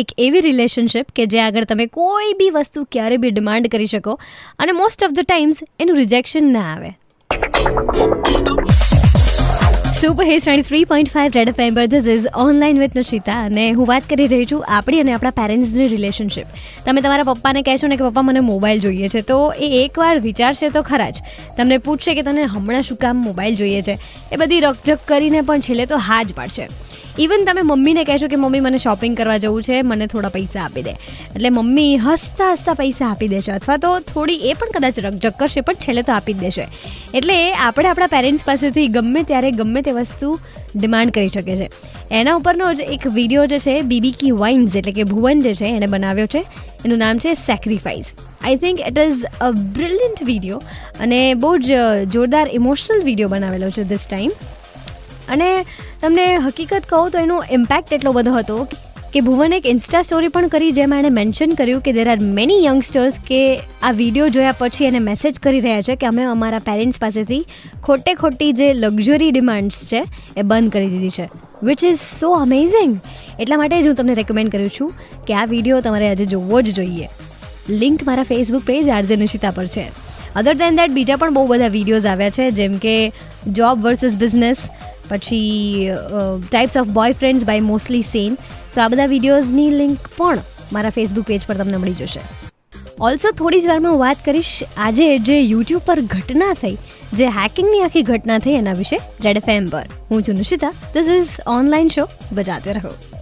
एक एवी रिलेशनशिप के जे आगळ तमे कोई बी वस्तु क्यारे बी डिमांड करी शको अने मोस्ट ऑफ द टाइम्स एनु रिजेक्शन ना आवे। सुपर हिट्स 93.5 रेड एफएम पर this is online with Nachita अने हूँ बात करी रही छूँ आपणी अने आपणा पेरेंट्सनी रिलेशनशिप। तमे तमारा पप्पाने कहेशो ने के पप्पा मने मोबाइल જોઈએ છે તો એ એકવાર વિચારશે તો ખરા જ, તમને પૂછશે કે તને હમણાં શું કામ મોબાઈલ જોઈએ છે, એ બધી રકઝક કરીને પણ છેલ્લે તો હા જ પાડશે। ઇવન તમે મમ્મીને કહેશો કે મમ્મી મને શોપિંગ કરવા જવું છે, મને થોડા પૈસા આપી દે, એટલે મમ્મી હસતા હસતા પૈસા આપી દેશે અથવા તો થોડી એ પણ કદાચ રકઝક કરશે પણ છેલ્લે તો આપી જ દેશે। એટલે આપણે આપણા પેરેન્ટ્સ પાસેથી ગમે ત્યારે ગમે તે વસ્તુ ડિમાન્ડ કરી શકે છે। એના ઉપરનો જ એક વિડીયો જે છે બીબી કી વાઇન્સ એટલે કે ભુવન જે છે એને બનાવ્યો છે, એનું નામ છે sacrifice. I think it is a brilliant video અને બહુ જ જોરદાર ઇમોશનલ વિડીયો બનાવેલો છે ધીસ ટાઈમ। અને તમને હકીકત કહું તો એનો ઇમ્પેક્ટ એટલો બધો હતો કે ભુવન એક ઇન્સ્ટા સ્ટોરી પણ કરી જેમાં એણે મેન્શન કર્યું કે દેર આર મેની યંગસ્ટર્સ કે આ વિડીયો જોયા પછી એને મેસેજ કરી રહ્યા છે કે અમે અમારા પેરેન્ટ્સ પાસેથી ખોટે ખોટી જે લક્ઝરી ડિમાન્ડ્સ છે એ બંધ કરી દીધી છે, વિચ ઇઝ સો અમેઝિંગ। એટલા માટે જ હું તમને રેકમેન્ડ કરું છું કે આ વિડીયો તમારે આજે જોવો જ જોઈએ। લિંક મારા ફેસબુક પેજ આરજે નિશિતા પર છે। અધર દેન દેટ બીજા પણ બહુ બધા વિડીયોઝ આવ્યા છે જેમ કે જોબ વર્સિસ બિઝનેસ, પછી types of boyfriends by mostly Sen, so આ બધા વિડીયોઝની લિંક પણ મારા ફેસબુક પેજ પર તમને મળી જશે। ઓલ્સો થોડી જ વારમાં હું વાત કરીશ આજે જે યુટ્યુબ પર ઘટના થઈ, જે હેકિંગની આખી ઘટના થઈ એના વિશે રેડ એફએમ પર। હું છું Nishita, this is online show, બજાતે રહો।